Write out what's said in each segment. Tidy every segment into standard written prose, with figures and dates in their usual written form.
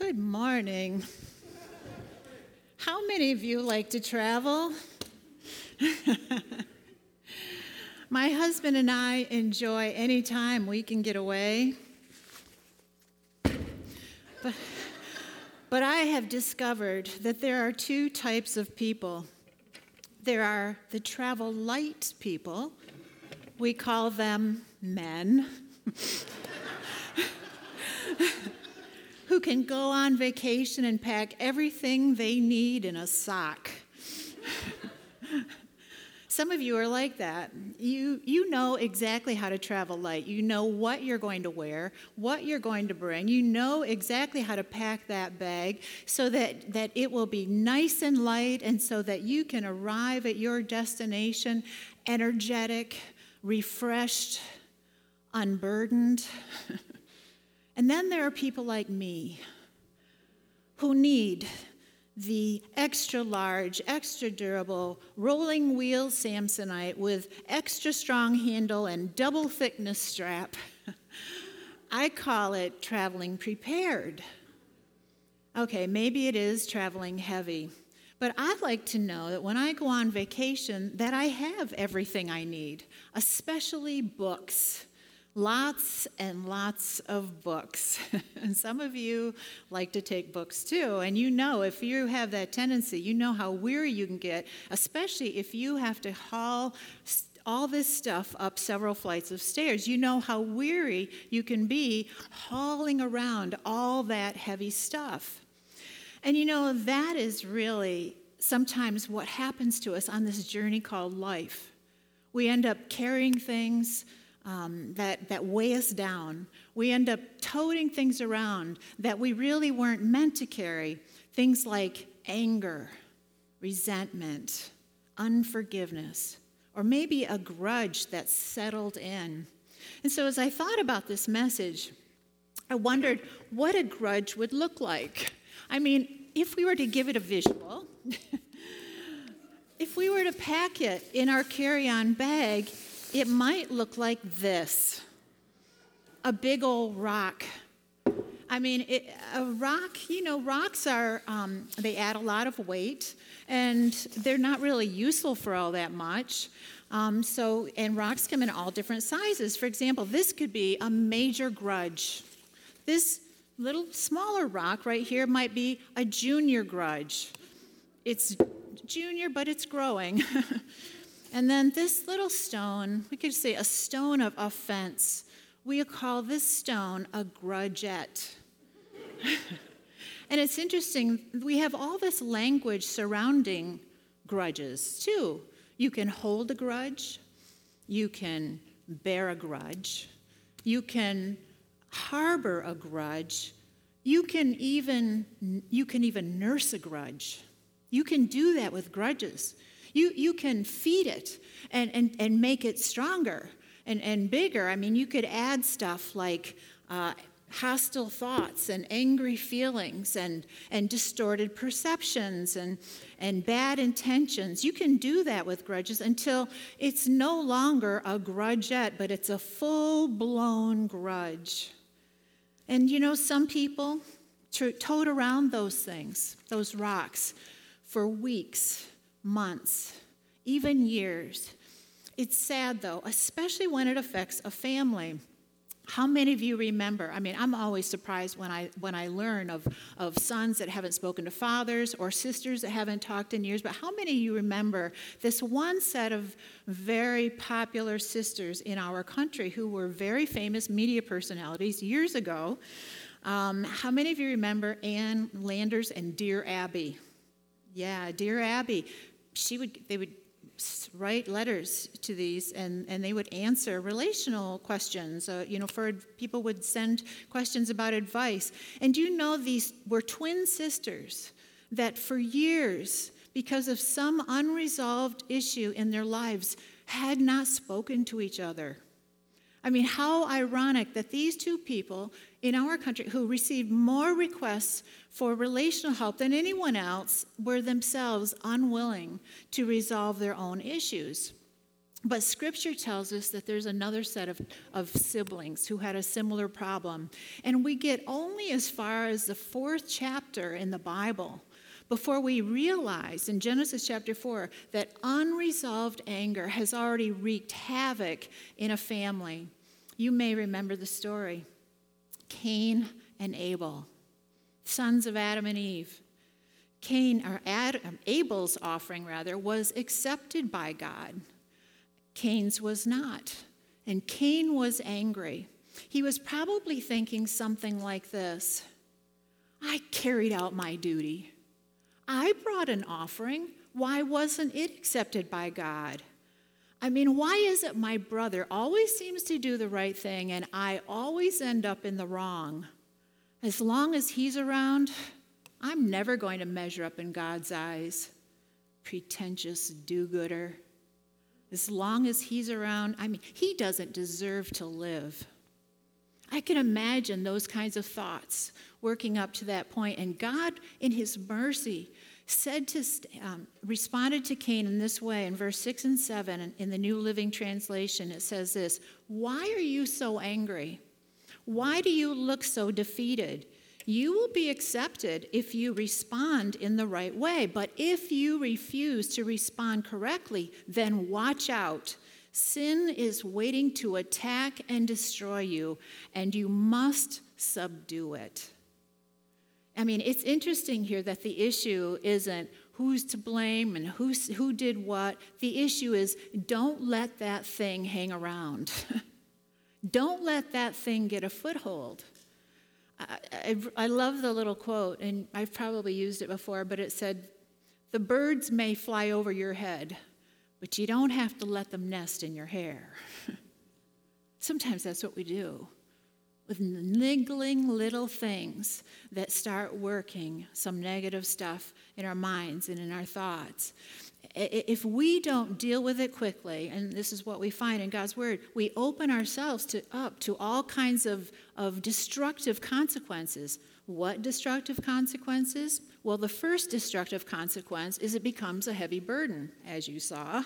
Good morning. How many of you like to travel? My husband and I enjoy any time we can get away. But I have discovered that there are two types of people. There are the travel light people. We call them men. Who can go on vacation and pack everything they need in a sock. Some of you are like that. You know exactly how to travel light. You know what you're going to wear, what you're going to bring. You know exactly how to pack that bag so that it will be nice and light and so that you can arrive at your destination energetic, refreshed, unburdened. And then there are people like me who need the extra large, extra durable, rolling wheel Samsonite with extra strong handle and double thickness strap. I call it traveling prepared. Okay, maybe it is traveling heavy, but I'd like to know that when I go on vacation that I have everything I need, especially books. Lots and lots of books. And some of you like to take books too. And you know, if you have that tendency, you know how weary you can get, especially if you have to haul all this stuff up several flights of stairs. You know how weary you can be hauling around all that heavy stuff. And you know, that is really sometimes what happens to us on this journey called life. We end up carrying things that weigh us down. We end up toting things around that we really weren't meant to carry. Things like anger, resentment, unforgiveness, or maybe a grudge that's settled in. And so as I thought about this message, I wondered what a grudge would look like. I mean, if we were to give it a visual, if we were to pack it in our carry-on bag, it might look like this, a big old rock. I mean, a rock, you know, rocks are, they add a lot of weight, and they're not really useful for all that much. And rocks come in all different sizes. For example, this could be a major grudge. This little smaller rock right here might be a junior grudge. It's junior, but it's growing. And then this little stone, we could say a stone of offense. We call this stone a grudgette. And it's interesting, we have all this language surrounding grudges, too. You can hold a grudge. You can bear a grudge. You can harbor a grudge. You can even nurse a grudge. You can do that with grudges. You can feed it and make it stronger and bigger. I mean, you could add stuff like hostile thoughts and angry feelings and distorted perceptions and bad intentions. You can do that with grudges until it's no longer a grudgette, but it's a full-blown grudge. And, you know, some people tote around those things, those rocks, for weeks, months, even years. It's sad, though, especially when it affects a family. How many of you remember? I mean, I'm always surprised when I learn of sons that haven't spoken to fathers or sisters that haven't talked in years, but how many of you remember this one set of very popular sisters in our country who were very famous media personalities years ago? How many of you remember Ann Landers and Dear Abby? Yeah, Dear Abby. They would write letters to these, and they would answer relational questions. People would send questions about advice. And do you know these were twin sisters that for years, because of some unresolved issue in their lives, had not spoken to each other? I mean, how ironic that these two people in our country who received more requests for relational help than anyone else were themselves unwilling to resolve their own issues. But Scripture tells us that there's another set of siblings who had a similar problem. And we get only as far as the 4th chapter in the Bible before we realize in Genesis chapter 4 that unresolved anger has already wreaked havoc in a family. You may remember the story. Cain and Abel, sons of Adam and Eve. Abel's offering, was accepted by God. Cain's was not. And Cain was angry. He was probably thinking something like this: I carried out my duty. I brought an offering. Why wasn't it accepted by God? I mean, why is it my brother always seems to do the right thing and I always end up in the wrong? As long as he's around, I'm never going to measure up in God's eyes. Pretentious do-gooder. As long as he's around, he doesn't deserve to live. I can imagine those kinds of thoughts working up to that point. And God, in his mercy, responded to Cain in this way. In verse 6 and 7, in the New Living Translation, it says this: Why are you so angry? Why do you look so defeated? You will be accepted if you respond in the right way. But if you refuse to respond correctly, then watch out. Sin is waiting to attack and destroy you, and you must subdue it. It's interesting here that the issue isn't who's to blame and who did what. The issue is, don't let that thing hang around. Don't let that thing get a foothold. I love the little quote, and I've probably used it before, but it said, the birds may fly over your head, but you don't have to let them nest in your hair. Sometimes that's what we do with niggling little things that start working some negative stuff in our minds and in our thoughts. If we don't deal with it quickly, and this is what we find in God's Word, we open ourselves up to all kinds of destructive consequences. What destructive consequences? Well, the first destructive consequence is it becomes a heavy burden, as you saw.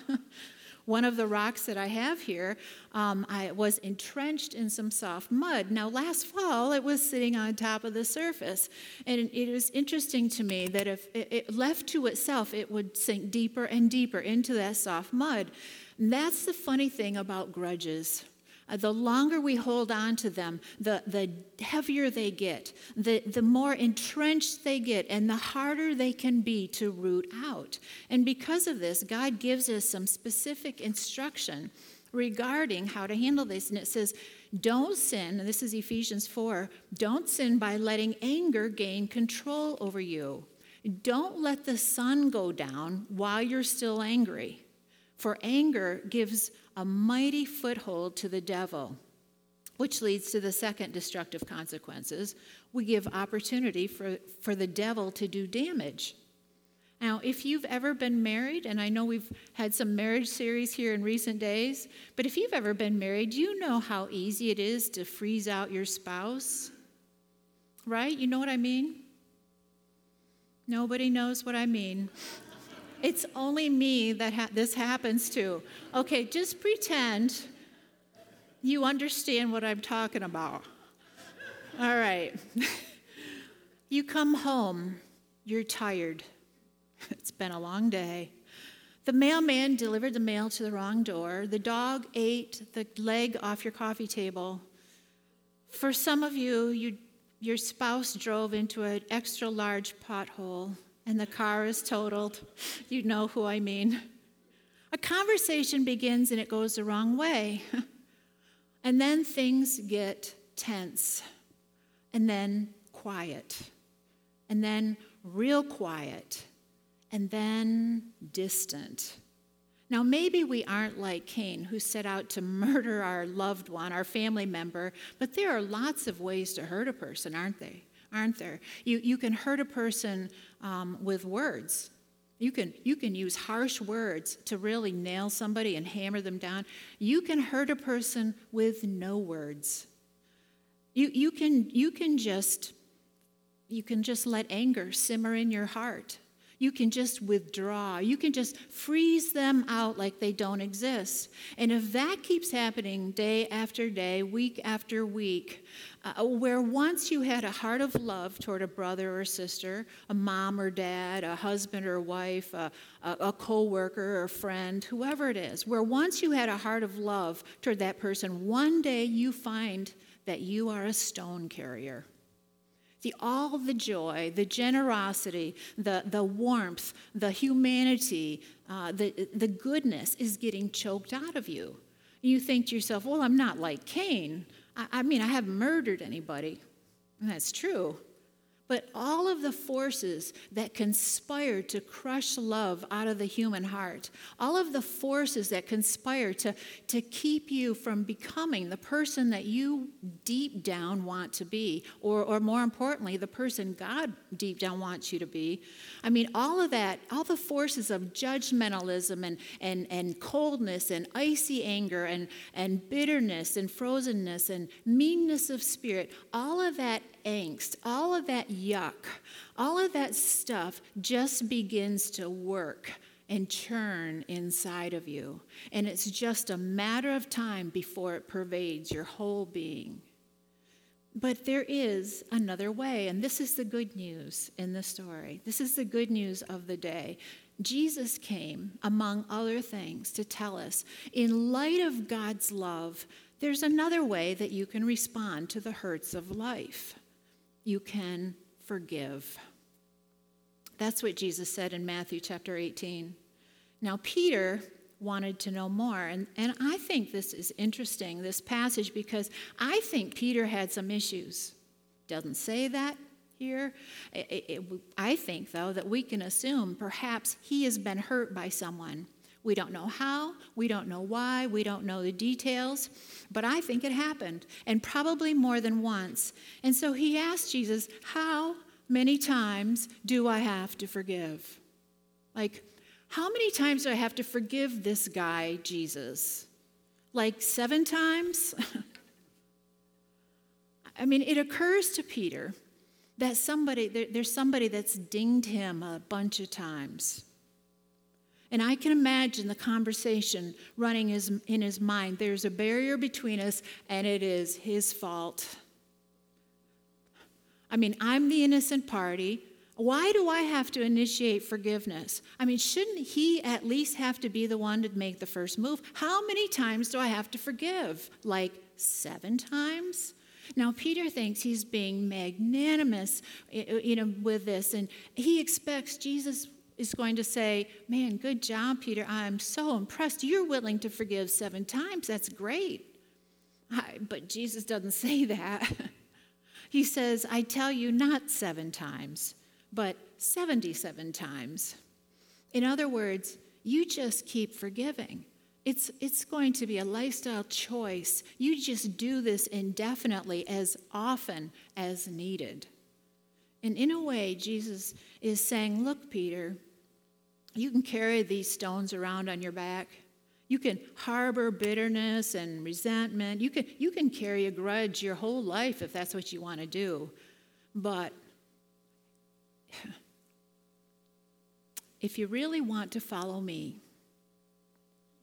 One of the rocks that I have here, I was entrenched in some soft mud. Now, last fall, it was sitting on top of the surface. And it was interesting to me that if it left to itself, it would sink deeper and deeper into that soft mud. And that's the funny thing about grudges. The longer we hold on to them, the heavier they get, the more entrenched they get, and the harder they can be to root out. And because of this, God gives us some specific instruction regarding how to handle this. And it says, don't sin, and this is Ephesians 4, don't sin by letting anger gain control over you. Don't let the sun go down while you're still angry, for anger gives a mighty foothold to the devil, which leads to the second destructive consequences. We give opportunity for the devil to do damage. Now, if you've ever been married, and I know we've had some marriage series here in recent days, but if you've ever been married, you know how easy it is to freeze out your spouse, right? You know what I mean? Nobody knows what I mean. It's only me that this happens to. Okay, just pretend you understand what I'm talking about. All right. You come home. You're tired. It's been a long day. The mailman delivered the mail to the wrong door. The dog ate the leg off your coffee table. For some of you, your spouse drove into an extra large pothole, and the car is totaled. You know who I mean. A conversation begins and it goes the wrong way. And then things get tense. And then quiet. And then real quiet. And then distant. Now, maybe we aren't like Cain, who set out to murder our loved one, our family member, but there are lots of ways to hurt a person, aren't there? You can hurt a person with words. You can use harsh words to really nail somebody and hammer them down. You can hurt a person with no words. You can just let anger simmer in your heart. You can just withdraw. You can just freeze them out like they don't exist. And if that keeps happening day after day, week after week, where once you had a heart of love toward a brother or sister, a mom or dad, a husband or wife, a co-worker or friend, whoever it is, where once you had a heart of love toward that person, one day you find that you are a stone carrier. All the joy, the generosity, the warmth, the humanity, the goodness is getting choked out of you. You think to yourself, well, I'm not like Cain. I mean, I haven't murdered anybody. And that's true. But all of the forces that conspire to crush love out of the human heart, all of the forces that conspire to keep you from becoming the person that you deep down want to be, or more importantly, the person God deep down wants you to be, I mean, all of that, all the forces of judgmentalism and coldness and icy anger and bitterness and frozenness and meanness of spirit, all of that angst, all of that yuck, all of that stuff just begins to work and churn inside of you. And it's just a matter of time before it pervades your whole being. But there is another way, and this is the good news in the story. This is the good news of the day. Jesus came, among other things, to tell us, in light of God's love, there's another way that you can respond to the hurts of life. You can forgive. That's what Jesus said in Matthew chapter 18. Now, Peter wanted to know more, and I think this is interesting, this passage, because I think Peter had some issues. Doesn't say that here. I think, though, that we can assume perhaps he has been hurt by someone. We don't know how, we don't know why, we don't know the details, but I think it happened, and probably more than once. And so he asked Jesus, how many times do I have to forgive? Like, how many times do I have to forgive this guy, Jesus? Like 7 times? I mean, it occurs to Peter that there's somebody that's dinged him a bunch of times. And I can imagine the conversation running in his mind. There's a barrier between us, and it is his fault. I mean, I'm the innocent party. Why do I have to initiate forgiveness? I mean, shouldn't he at least have to be the one to make the first move? How many times do I have to forgive? Like 7 times? Now, Peter thinks he's being magnanimous, with this, and he expects Jesus is going to say, man, good job, Peter. I'm so impressed. You're willing to forgive 7 times. That's great. But Jesus doesn't say that. He says, I tell you, not 7 times, but 77 times. In other words, you just keep forgiving. It's going to be a lifestyle choice. You just do this indefinitely as often as needed. And in a way, Jesus is saying, look, Peter, you can carry these stones around on your back. You can harbor bitterness and resentment. You can carry a grudge your whole life if that's what you want to do. But if you really want to follow me,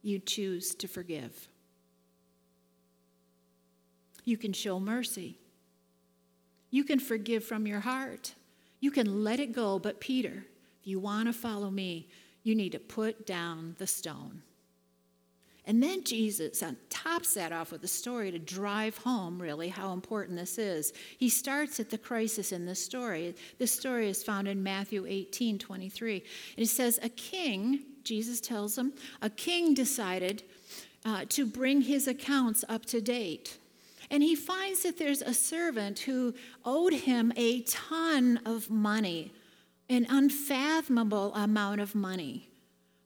you choose to forgive. You can show mercy. You can forgive from your heart. You can let it go. But Peter, if you want to follow me, you need to put down the stone. And then Jesus tops that off with a story to drive home, really, how important this is. He starts at the crisis in this story. This story is found in Matthew 18:23. And it says, a king, Jesus tells him, a king decided to bring his accounts up to date. And he finds that there's a servant who owed him a ton of money, an unfathomable amount of money,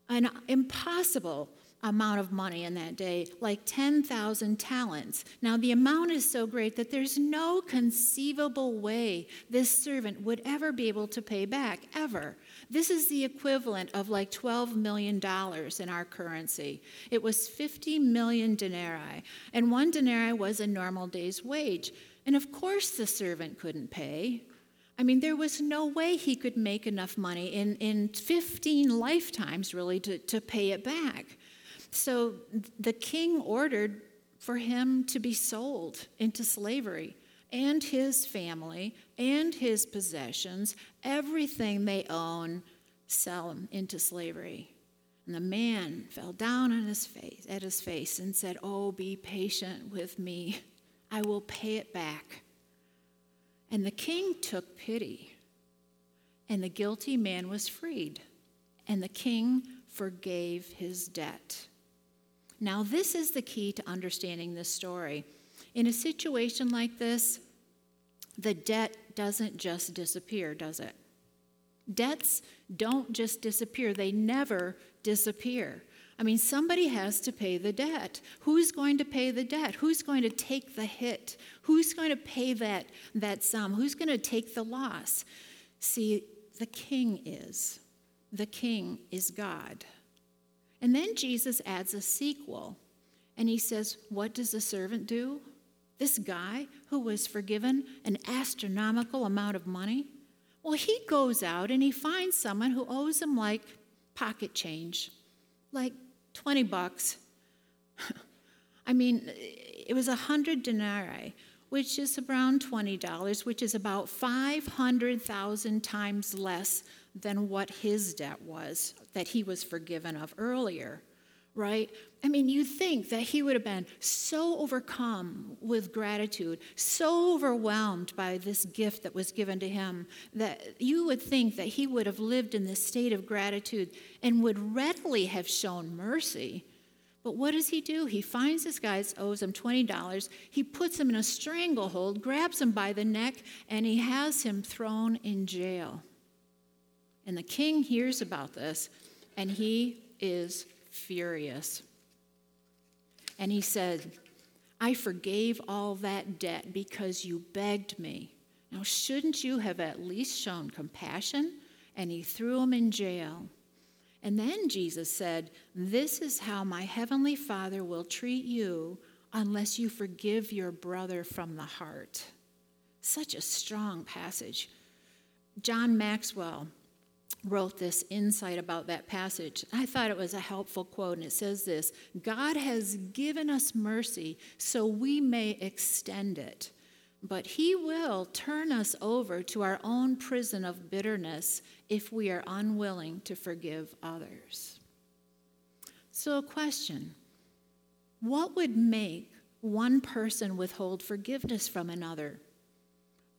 an impossible amount of money in that day, like 10,000 talents. Now, the amount is so great that there's no conceivable way this servant would ever be able to pay back, ever. This is the equivalent of like $12 million in our currency. It was 50 million denarii, and 1 denarii was a normal day's wage. And of course the servant couldn't pay. I mean, there was no way he could make enough money in 15 lifetimes, really, to pay it back. So the king ordered for him to be sold into slavery, and his family and his possessions, everything they own, sell him into slavery. And the man fell down on his face, at his face, and said, "Oh, be patient with me. I will pay it back." And the king took pity, and the guilty man was freed, and the king forgave his debt. Now, this is the key to understanding this story. In a situation like this, the debt doesn't just disappear, does it? Debts don't just disappear. They never disappear. I mean, somebody has to pay the debt. Who's going to pay the debt? Who's going to take the hit? Who's going to pay that sum? Who's going to take the loss? See, the king is. The king is God. And then Jesus adds a sequel, and he says, what does the servant do? This guy who was forgiven an astronomical amount of money, well, he goes out and he finds someone who owes him like pocket change, like 20 bucks. I mean, it was 100 denarii, which is around $20, which is about 500,000 times less than what his debt was that he was forgiven of earlier, right? I mean, you'd think that he would have been so overcome with gratitude, so overwhelmed by this gift that was given to him, that you would think that he would have lived in this state of gratitude and would readily have shown mercy. But what does he do? He finds this guy, owes him $20. He puts him in a stranglehold, grabs him by the neck, and he has him thrown in jail. And the king hears about this, and he is furious. And he said, "I forgave all that debt because you begged me. Now, shouldn't you have at least shown compassion?" And he threw him in jail. And then Jesus said, "This is how my heavenly Father will treat you unless you forgive your brother from the heart." Such a strong passage. John Maxwell wrote this insight about that passage. I thought it was a helpful quote, and it says this: "God has given us mercy so we may extend it, but he will turn us over to our own prison of bitterness if we are unwilling to forgive others." So a question: what would make one person withhold forgiveness from another?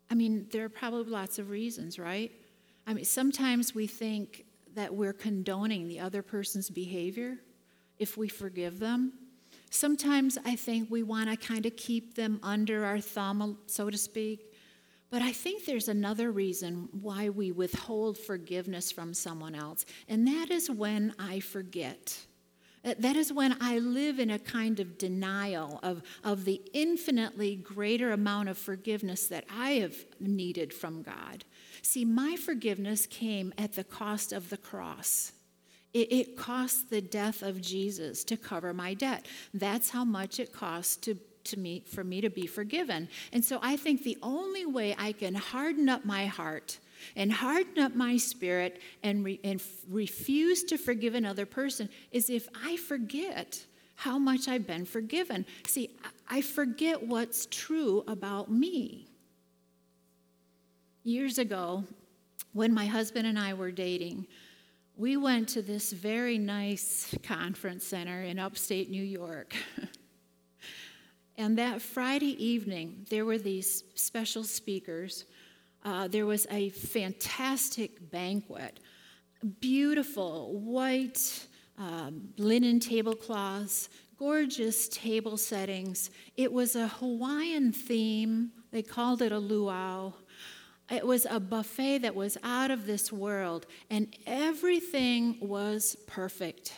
I mean, there are probably lots of reasons, right? I mean, sometimes we think that we're condoning the other person's behavior if we forgive them. Sometimes I think we want to kind of keep them under our thumb, so to speak. But I think there's another reason why we withhold forgiveness from someone else, and that is when I forget. That is when I live in a kind of denial of the infinitely greater amount of forgiveness that I have needed from God. See, my forgiveness came at the cost of the cross. It cost the death of Jesus to cover my debt. That's how much it cost for me to be forgiven. And so I think the only way I can harden up my heart and harden up my spirit and refuse to forgive another person is if I forget how much I've been forgiven. See, I forget what's true about me. Years ago, when my husband and I were dating, we went to this very nice conference center in upstate New York. And that Friday evening, there were these special speakers. There was a fantastic banquet, beautiful white linen tablecloths, gorgeous table settings. It was a Hawaiian theme. They called it a luau. It was a buffet that was out of this world, and everything was perfect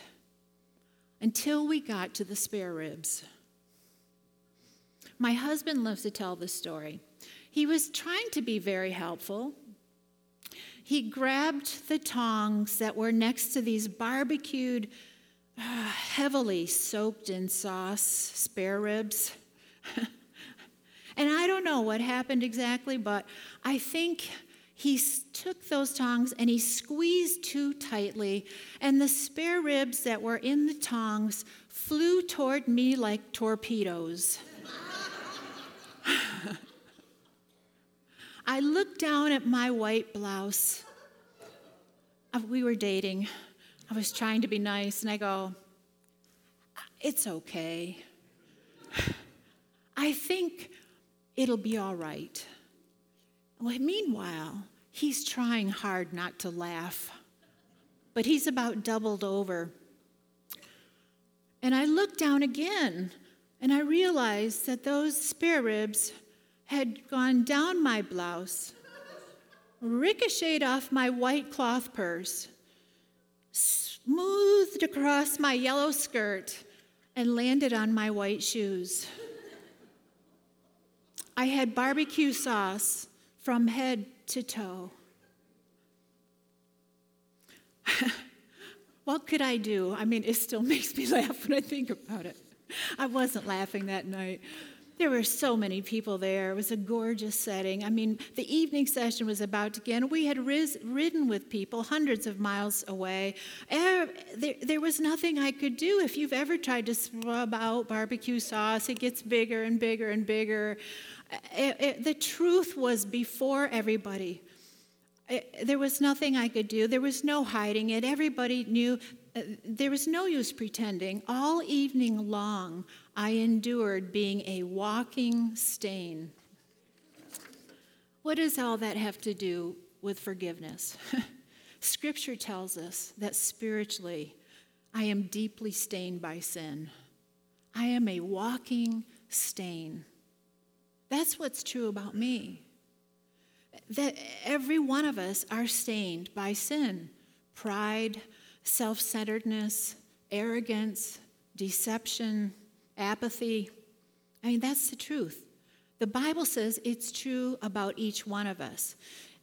until we got to the spare ribs. My husband loves to tell this story. He was trying to be very helpful. He grabbed the tongs that were next to these barbecued, heavily soaked in sauce spare ribs. And I don't know what happened exactly, but I think he took those tongs and he squeezed too tightly, and the spare ribs that were in the tongs flew toward me like torpedoes. I looked down at my white blouse. We were dating. I was trying to be nice, and I go, it's okay. I think it'll be all right. Well, meanwhile, he's trying hard not to laugh, but he's about doubled over. And I looked down again, and I realized that those spare ribs had gone down my blouse, ricocheted off my white cloth purse, smoothed across my yellow skirt, and landed on my white shoes. I had barbecue sauce from head to toe. What could I do? I mean, it still makes me laugh when I think about it. I wasn't laughing that night. There were so many people there. It was a gorgeous setting. I mean, the evening session was about to begin. We had ridden with people hundreds of miles away. There was nothing I could do. If you've ever tried to rub out barbecue sauce, it gets bigger and bigger and bigger. The truth was before everybody. There was nothing I could do. There was no hiding it. Everybody knew. There was no use pretending. All evening long, I endured being a walking stain. What does all that have to do with forgiveness? Scripture tells us that spiritually, I am deeply stained by sin. I am a walking stain. That's what's true about me. That every one of us are stained by sin, pride, self-centeredness, arrogance, deception, apathy. I mean, that's the truth. The Bible says it's true about each one of us.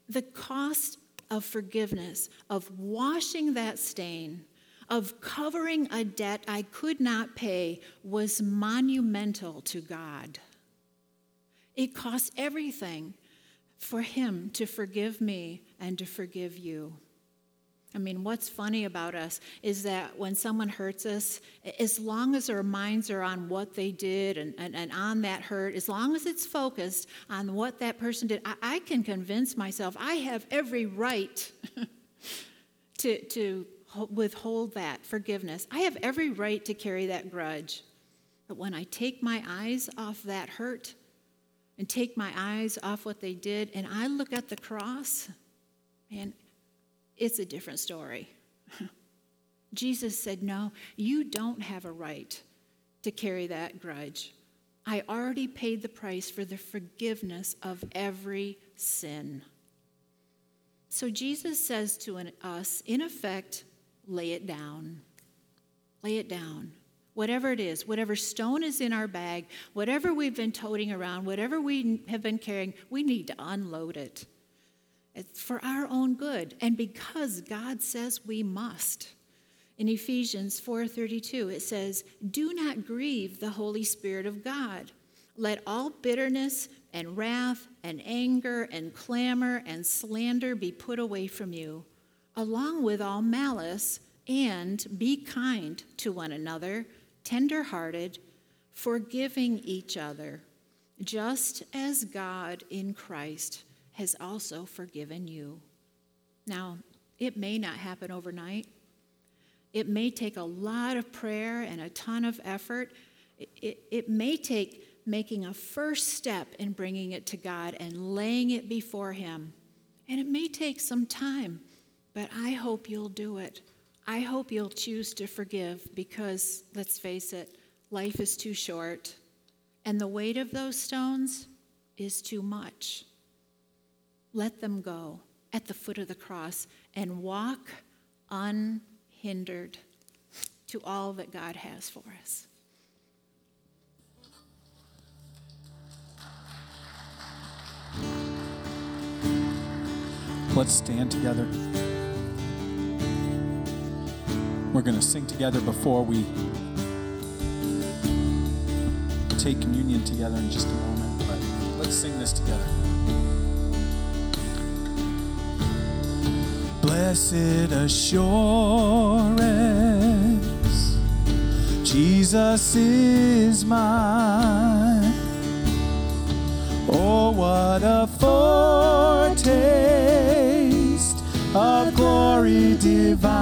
The cost of forgiveness, of washing that stain, of covering a debt I could not pay was monumental to God. It cost everything for him to forgive me and to forgive you. I mean, what's funny about us is that when someone hurts us, as long as our minds are on what they did and on that hurt, as long as it's focused on what that person did, I can convince myself I have every right to withhold that forgiveness. I have every right to carry that grudge. But when I take my eyes off that hurt and take my eyes off what they did, and I look at the cross, man, it's a different story. Jesus said, no, you don't have a right to carry that grudge. I already paid the price for the forgiveness of every sin. So Jesus says to us, in effect, lay it down. Lay it down. Whatever it is, whatever stone is in our bag, whatever we've been toting around, whatever we have been carrying, we need to unload it. It's for our own good, and because God says we must. In Ephesians 4:32, it says, do not grieve the Holy Spirit of God. Let all bitterness and wrath and anger and clamor and slander be put away from you, along with all malice, and be kind to one another, tender-hearted, forgiving each other, just as God in Christ has also forgiven you. Now, it may not happen overnight. It may take a lot of prayer and a ton of effort. It may take making a first step in bringing it to God and laying it before him. And it may take some time, but I hope you'll do it. I hope you'll choose to forgive because, let's face it, life is too short, and the weight of those stones is too much. Let them go at the foot of the cross and walk unhindered to all that God has for us. Let's stand together. We're going to sing together before we take communion together in just a moment, but let's sing this together. blessed assurance, Jesus is mine. Oh, what a foretaste of glory divine,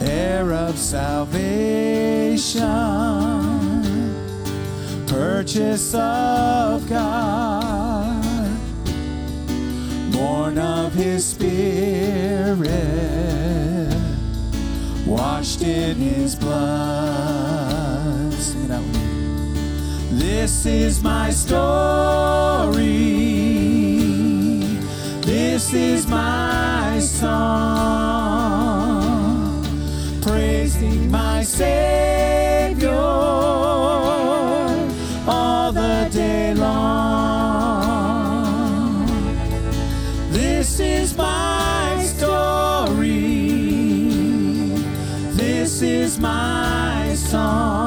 heir of salvation, purchase of God, born of His Spirit, washed in His blood. Sing it out with me. This is my story, this is my song, praising my Savior all the day long. This is my story, this is my song,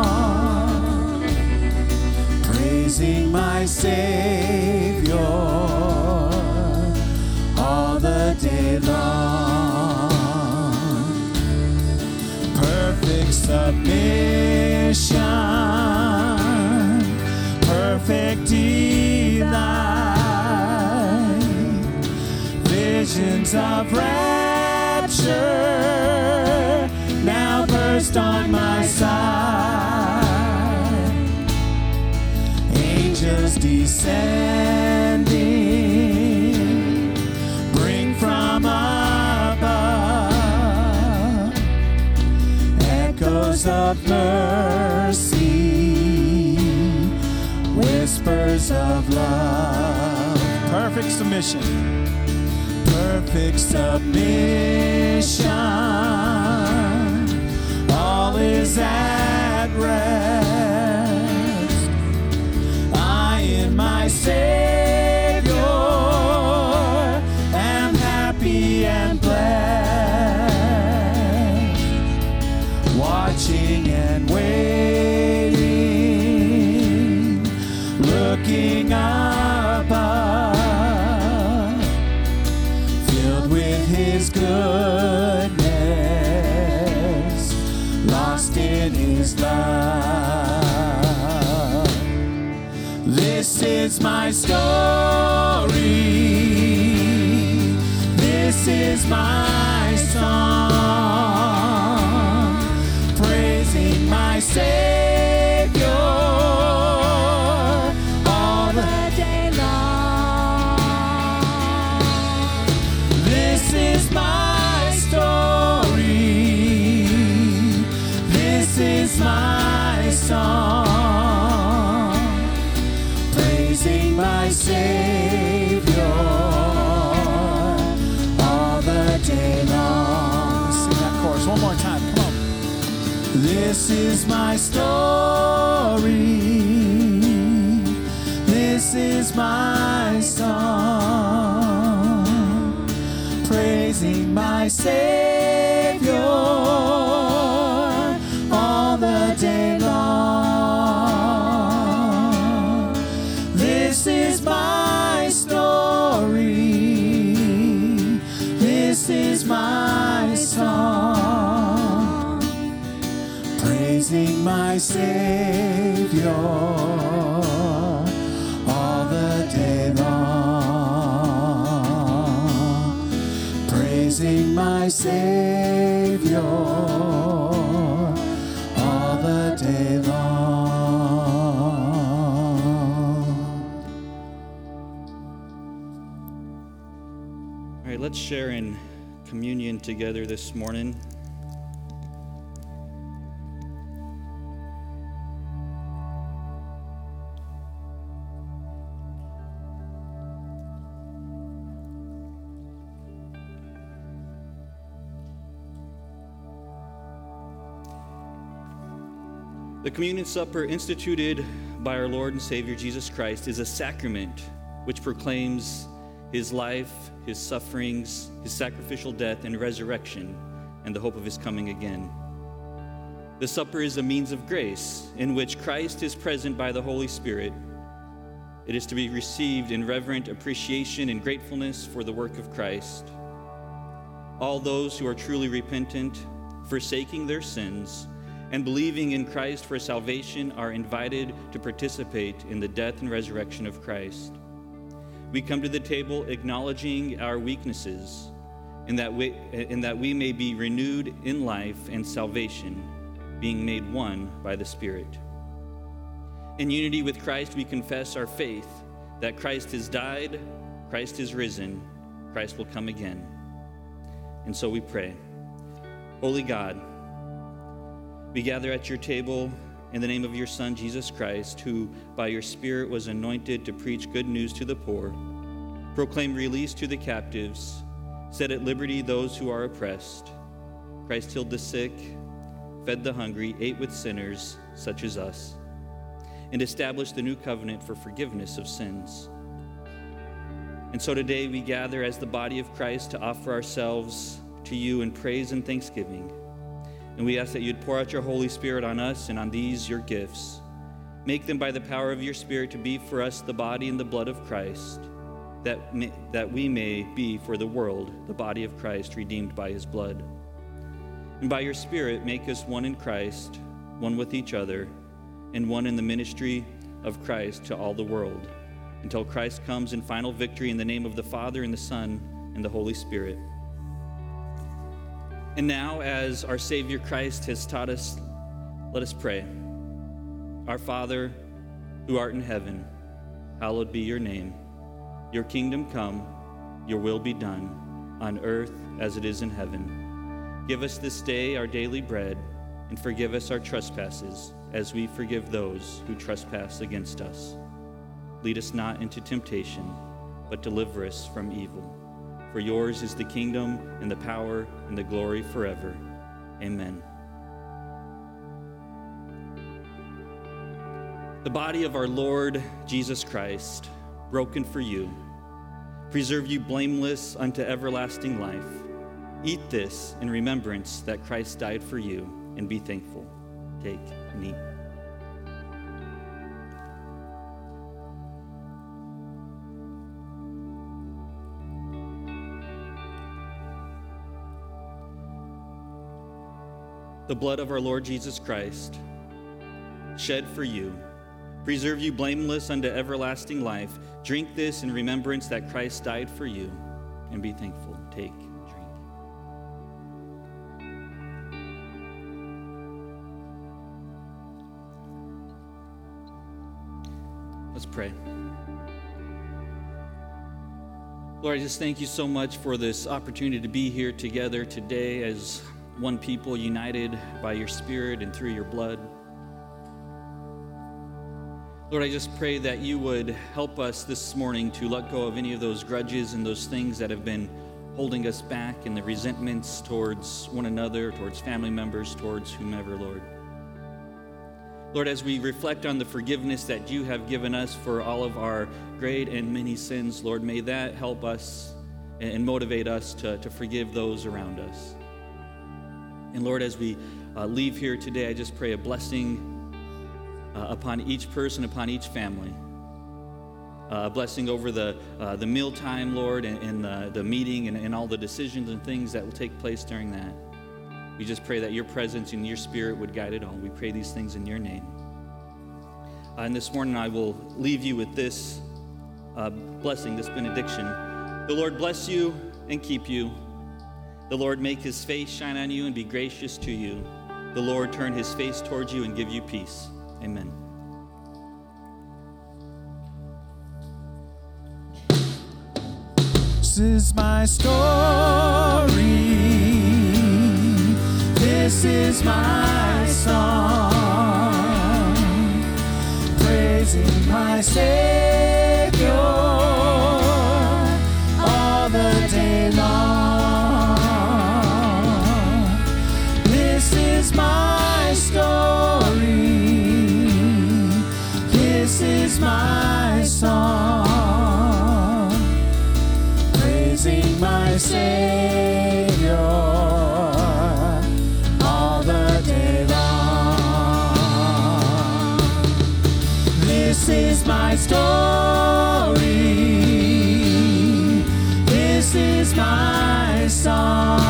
my Savior all the day long. Perfect submission, perfect delight, visions of rapture now burst on my sight. Descending, bring from above echoes of mercy, whispers of love. Perfect submission, perfect submission, all is at rest. My Savior, am happy and blessed, watching and waiting, looking above, filled with His goodness, lost in His love. This is my story, this is my song, praising my Savior all the day long. This is my story, this is my song, my Savior all the day long. Sing that chorus one more time. Come on. This is my story, this is my song, praising my Savior all the day long. This is my story, this is my song, praising my Savior all the day long, praising my Savior all the day long. Let's share in communion together this morning. The communion supper instituted by our Lord and Savior Jesus Christ is a sacrament which proclaims His life, His sufferings, His sacrificial death and resurrection, and the hope of His coming again. The supper is a means of grace in which Christ is present by the Holy Spirit It is to be received in reverent appreciation and gratefulness for the work of Christ. All those who are truly repentant, forsaking their sins, and believing in Christ for salvation are invited to participate in the death and resurrection of Christ. We come to the table acknowledging our weaknesses, in that we may be renewed in life and salvation, being made one by the Spirit. In unity with Christ, we confess our faith that Christ has died, Christ is risen, Christ will come again. And so we pray. Holy God, we gather at your table in the name of your Son, Jesus Christ, who by your Spirit was anointed to preach good news to the poor, proclaim release to the captives, set at liberty those who are oppressed. Christ healed the sick, fed the hungry, ate with sinners such as us, and established the new covenant for forgiveness of sins. And so today we gather as the body of Christ to offer ourselves to you in praise and thanksgiving. And we ask that you'd pour out your Holy Spirit on us and on these, your gifts. Make them by the power of your Spirit to be for us the body and the blood of Christ, that we may be for the world the body of Christ redeemed by his blood. And by your Spirit, make us one in Christ, one with each other, and one in the ministry of Christ to all the world, until Christ comes in final victory. In the name of the Father, and the Son, and the Holy Spirit. And now, as our Savior Christ has taught us, let us pray. Our Father, who art in heaven, hallowed be your name. Your kingdom come, your will be done, on earth as it is in heaven. Give us this day our daily bread, and forgive us our trespasses, as we forgive those who trespass against us. Lead us not into temptation, but deliver us from evil. For yours is the kingdom and the power and the glory forever. Amen. The body of our Lord Jesus Christ, broken for you, preserve you blameless unto everlasting life. Eat this in remembrance that Christ died for you, and be thankful. Take and eat. The blood of our Lord Jesus Christ, shed for you, preserve you blameless unto everlasting life. Drink this in remembrance that Christ died for you, and be thankful. Take, drink. Let's pray. Lord, I just thank you so much for this opportunity to be here together today as one people, united by your Spirit and through your blood. Lord, I just pray that you would help us this morning to let go of any of those grudges and those things that have been holding us back, and the resentments towards one another, towards family members, towards whomever, Lord. Lord, as we reflect on the forgiveness that you have given us for all of our great and many sins, Lord, may that help us and motivate us to forgive those around us. And Lord, as we leave here today, I just pray a blessing upon each person, upon each family. A blessing over the mealtime, Lord, and the meeting and all the decisions and things that will take place during that. We just pray that your presence and your Spirit would guide it all. We pray these things in your name. And this morning, I will leave you with this blessing, this benediction. The Lord bless you and keep you. The Lord make his face shine on you and be gracious to you. The Lord turn his face towards you and give you peace. Amen. This is my story. This is my song. Praising my Savior all the day long. My story, this is my song, praising my Savior all the day long. This is my story. is my song,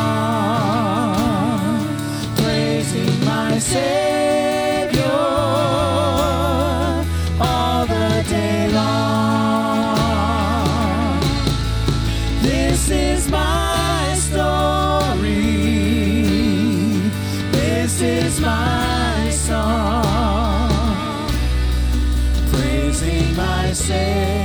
praising my Savior all the day long. This is my story, this is my song, praising my Savior.